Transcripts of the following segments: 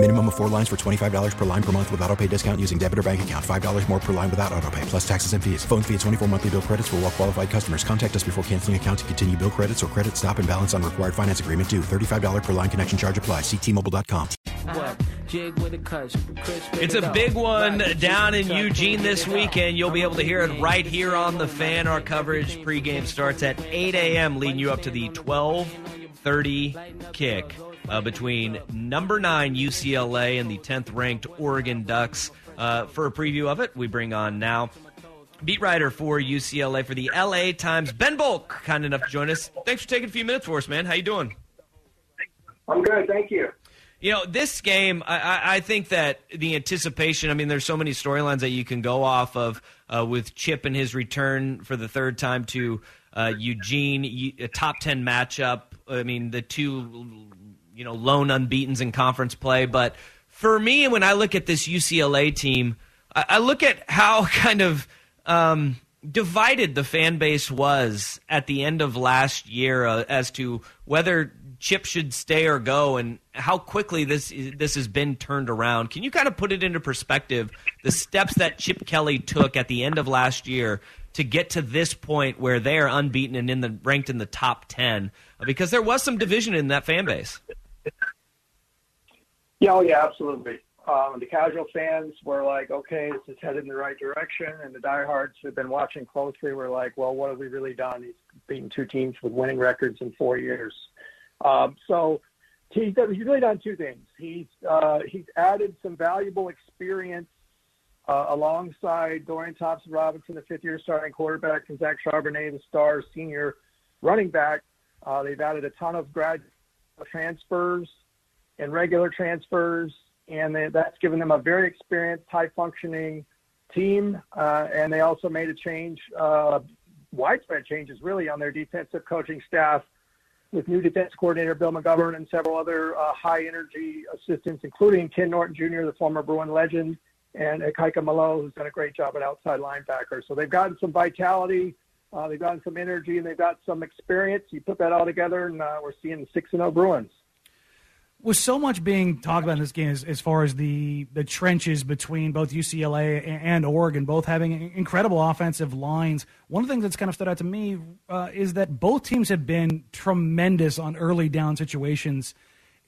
Minimum of 4 lines for $25 per line per month with auto pay discount using debit or bank account. $5 more per line without auto pay, plus taxes and fees. Phone fee at 24 monthly bill credits for all well qualified customers. Contact us before canceling account to continue bill credits or credit stop and balance on required finance agreement due. $35 per line connection charge applies. See T-Mobile.com. It's a big one down in Eugene this weekend. You'll be able to hear it right here on The Fan. Our coverage pregame starts at 8 a.m., leading you up to the 12:30 kick. Between number 9 UCLA and the 10th ranked Oregon Ducks. For a preview of it, we bring on now beat writer for UCLA for the LA Times, Ben Bolch, kind enough to join us. Thanks for taking a few minutes for us, man. How you doing? I'm good, thank you. You know, this game, I think that the anticipation, I mean, there's so many storylines that you can go off of with Chip and his return for the third time to Eugene, a top 10 matchup. I mean, the two lone unbeatens in conference play. But for me, when I look at this UCLA team, I look at how kind of divided the fan base was at the end of last year as to whether Chip should stay or go and how quickly this has been turned around. Can you kind of put it into perspective, the steps that Chip Kelly took at the end of last year to get to this point where they are unbeaten and ranked in the top 10? Because there was some division in that fan base. Yeah, absolutely. The casual fans were like, okay, this is headed in the right direction. And the diehards who've been watching closely were like, well, what have we really done? He's beaten two teams with winning records in 4 years. So he's really done two things. He's added some valuable experience alongside Dorian Thompson-Robinson, the fifth-year starting quarterback, and Zach Charbonnet, the star senior running back. They've added a ton of graduate transfers and regular transfers, and that's given them a very experienced, high-functioning team. And they also made a change, widespread changes, really, on their defensive coaching staff with new defense coordinator Bill McGovern and several other high-energy assistants, including Ken Norton Jr., the former Bruin legend, and Akaika Malo, who's done a great job at outside linebacker. So they've gotten some vitality. They've gotten some energy, and they've got some experience. You put that all together, and we're seeing the 6-0 Bruins. With so much being talked about in this game as far as the trenches between both UCLA and Oregon, both having incredible offensive lines, one of the things that's kind of stood out to me is that both teams have been tremendous on early down situations.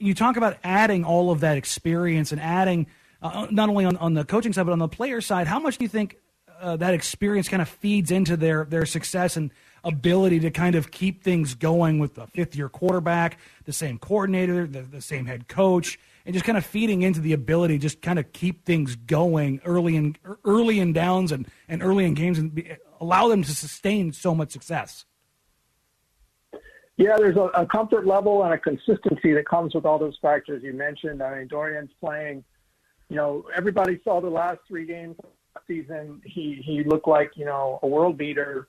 You talk about adding all of that experience and adding not only on the coaching side but on the player side. How much do you think that experience kind of feeds into their success and ability to kind of keep things going with the fifth-year quarterback, the same coordinator, the same head coach, and just kind of feeding into the ability to just kind of keep things going early in downs and early in games and allow them to sustain so much success? Yeah, there's a comfort level and a consistency that comes with all those factors you mentioned. I mean, Dorian's playing, everybody saw the last three games season, he looked like a world beater,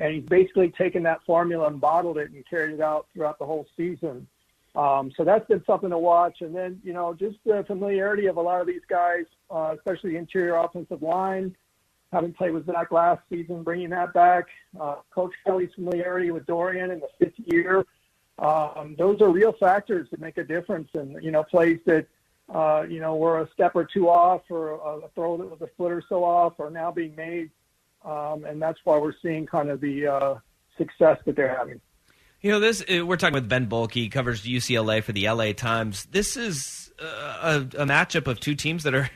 and he's basically taken that formula and bottled it and carried it out throughout the whole season. So that's been something to watch. And then just the familiarity of a lot of these guys, especially the interior offensive line, having played with Zach last season, bringing that back. Coach Kelly's familiarity with Dorian in the fifth year. Those are real factors that make a difference, and plays that we're a step or two off, or a throw that was a foot or so off, are now being made. And that's why we're seeing kind of the success that they're having. We're talking with Ben Bolch. He covers UCLA for the LA Times. This is a matchup of two teams that are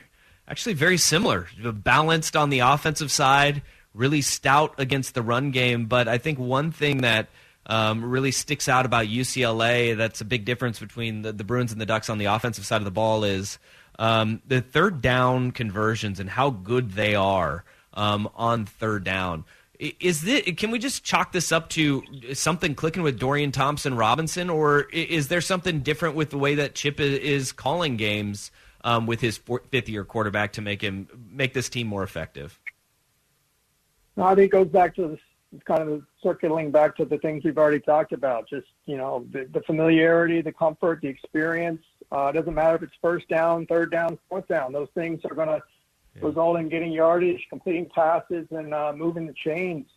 actually very similar, balanced on the offensive side, really stout against the run game. But I think one thing that really sticks out about UCLA, that's a big difference between the Bruins and the Ducks on the offensive side of the ball, is the third down conversions and how good they are on third down. Can we just chalk this up to something clicking with Dorian Thompson-Robinson, or is there something different with the way that Chip is calling games with his fifth-year quarterback to make this team more effective? No, I think it goes back to the kind of circling back to the things we've already talked about, just, you know, the familiarity, the comfort, the experience. It doesn't matter if it's first down, third down, fourth down. Those things are going to result in getting yardage, completing passes, and moving the chains.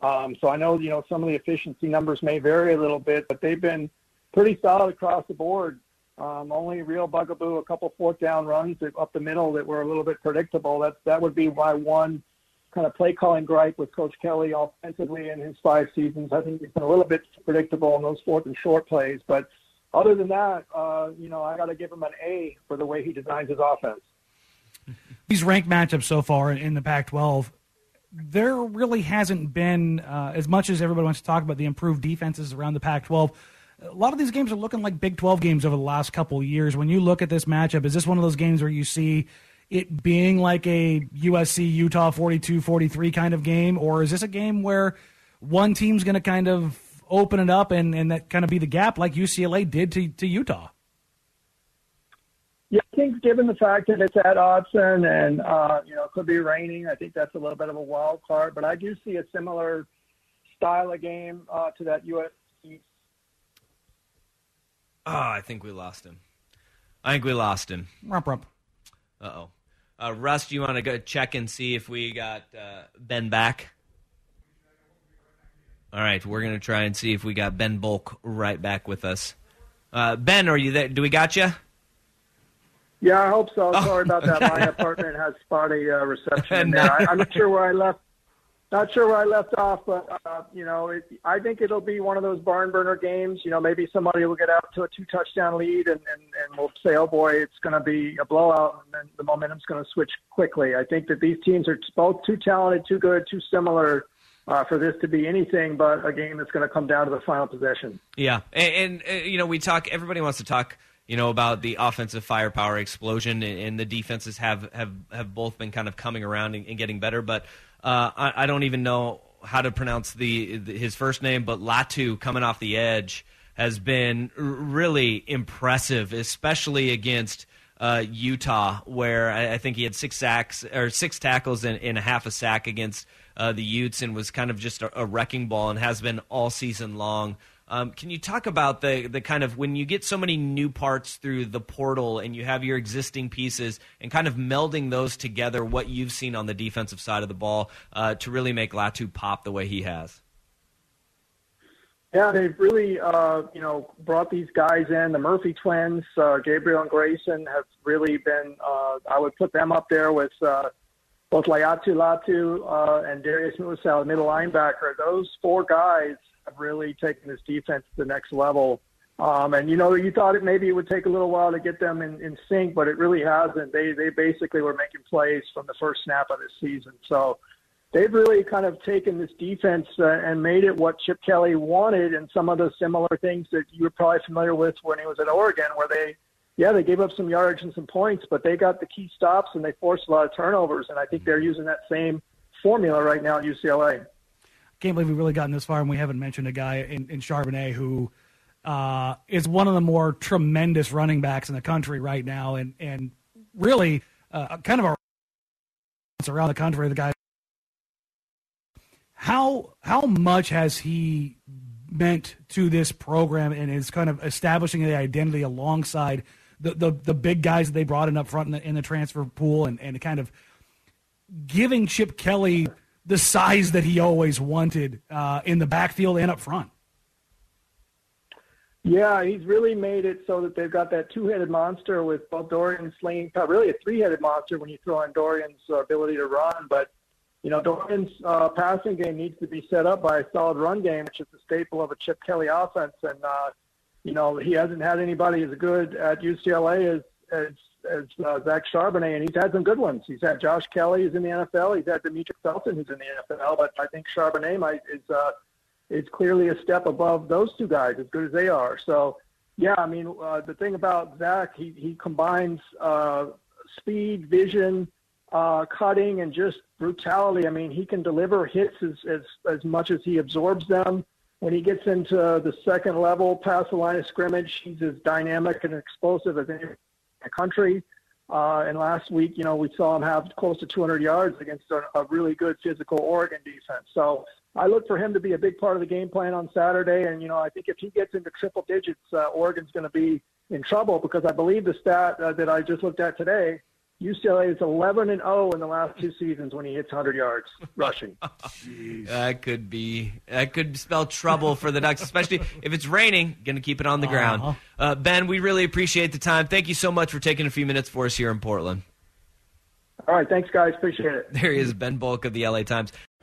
So I know, you know, some of the efficiency numbers may vary a little bit, but they've been pretty solid across the board. Only real bugaboo, a couple fourth down runs up the middle that were a little bit predictable. That would be my one kind of play calling gripe with Coach Kelly offensively in his 5 seasons. I think he's been a little bit predictable in those fourth and short plays. But other than that, you know, I got to give him an A for the way he designs his offense. These ranked matchups so far in the Pac-12, there really hasn't been, as much as everybody wants to talk about the improved defenses around the Pac-12, a lot of these games are looking like Big 12 games over the last couple of years. When you look at this matchup, is this one of those games where you see it being like a USC-Utah 42-43 kind of game, or is this a game where one team's going to kind of open it up and that kind of be the gap like UCLA did to Utah? Yeah, I think given the fact that it's at Autzen and, you know, it could be raining, I think that's a little bit of a wild card. But I do see a similar style of game to that USC. I think we lost him. Rump, rump. Uh-oh. Russ, do you want to go check and see if we got Ben back? All right, we're going to try and see if we got Ben Bolch right back with us. Ben, are you there? Do we got you? Yeah, I hope so. Sorry about that. My apartment has spotty reception in there. I'm not sure where I left. Not sure where I left off, but, you know, I think it'll be one of those barn burner games. You know, maybe somebody will get out to a 2-touchdown lead and we'll say, oh, boy, it's going to be a blowout, and then the momentum's going to switch quickly. I think that these teams are both too talented, too good, too similar for this to be anything but a game that's going to come down to the final possession. Yeah, and you know, everybody wants to talk, you know, about the offensive firepower explosion, and the defenses have both been kind of coming around and getting better, but I don't even know how to pronounce his first name, but Latu coming off the edge has been really impressive, especially against Utah, where I think he had 6 tackles and a half a sack against the Utes, and was kind of just a wrecking ball, and has been all season long. Can you talk about the kind of, when you get so many new parts through the portal and you have your existing pieces and kind of melding those together, what you've seen on the defensive side of the ball to really make Latu pop the way he has? Yeah, they've really, you know, brought these guys in. The Murphy twins, Gabriel and Grayson, have really been, I would put them up there with both Laiatu Latu and Darius Moussel, the middle linebacker. Those 4 guys have really taken this defense to the next level. And, you know, you thought it would take a little while to get them in sync, but it really hasn't. They basically were making plays from the first snap of this season. So they've really kind of taken this defense and made it what Chip Kelly wanted, and some of the similar things that you were probably familiar with when he was at Oregon, where they gave up some yardage and some points, but they got the key stops and they forced a lot of turnovers. And I think they're using that same formula right now at UCLA. Can't believe we've really gotten this far and we haven't mentioned a guy in Charbonnet who is one of the more tremendous running backs in the country right now, and really kind of around the country. The guy, how much has he meant to this program and is kind of establishing the identity alongside the big guys that they brought in up front in the transfer pool, and kind of giving Chip Kelly the size that he always wanted in the backfield and up front? Yeah, he's really made it so that they've got that 2-headed monster with both Dorian slinging, really a 3-headed monster when you throw in Dorian's ability to run. But, you know, Dorian's passing game needs to be set up by a solid run game, which is the staple of a Chip Kelly offense. And, you know, he hasn't had anybody as good at UCLA as Zach Charbonnet, and he's had some good ones. He's had Josh Kelly, who's in the NFL. He's had Demetrius Felton, who's in the NFL. But I think Charbonnet is clearly a step above those 2 guys, as good as they are. So, yeah, I mean, the thing about Zach, he combines speed, vision, cutting, and just brutality. I mean, he can deliver hits as much as he absorbs them. When he gets into the second level, past the line of scrimmage, he's as dynamic and explosive as anyone the country. And last week, you know, we saw him have close to 200 yards against a really good physical Oregon defense. So I look for him to be a big part of the game plan on Saturday. And, you know, I think if he gets into triple digits, Oregon's going to be in trouble, because I believe the stat that I just looked at today, UCLA is 11-0 in the last two seasons when he hits 100 yards rushing. That could spell trouble for the Ducks, especially if it's raining. Going to keep it on the ground. Ben, we really appreciate the time. Thank you so much for taking a few minutes for us here in Portland. All right, thanks, guys. Appreciate it. There he is, Ben Bolch of the LA Times.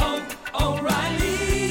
oh. O'Reilly.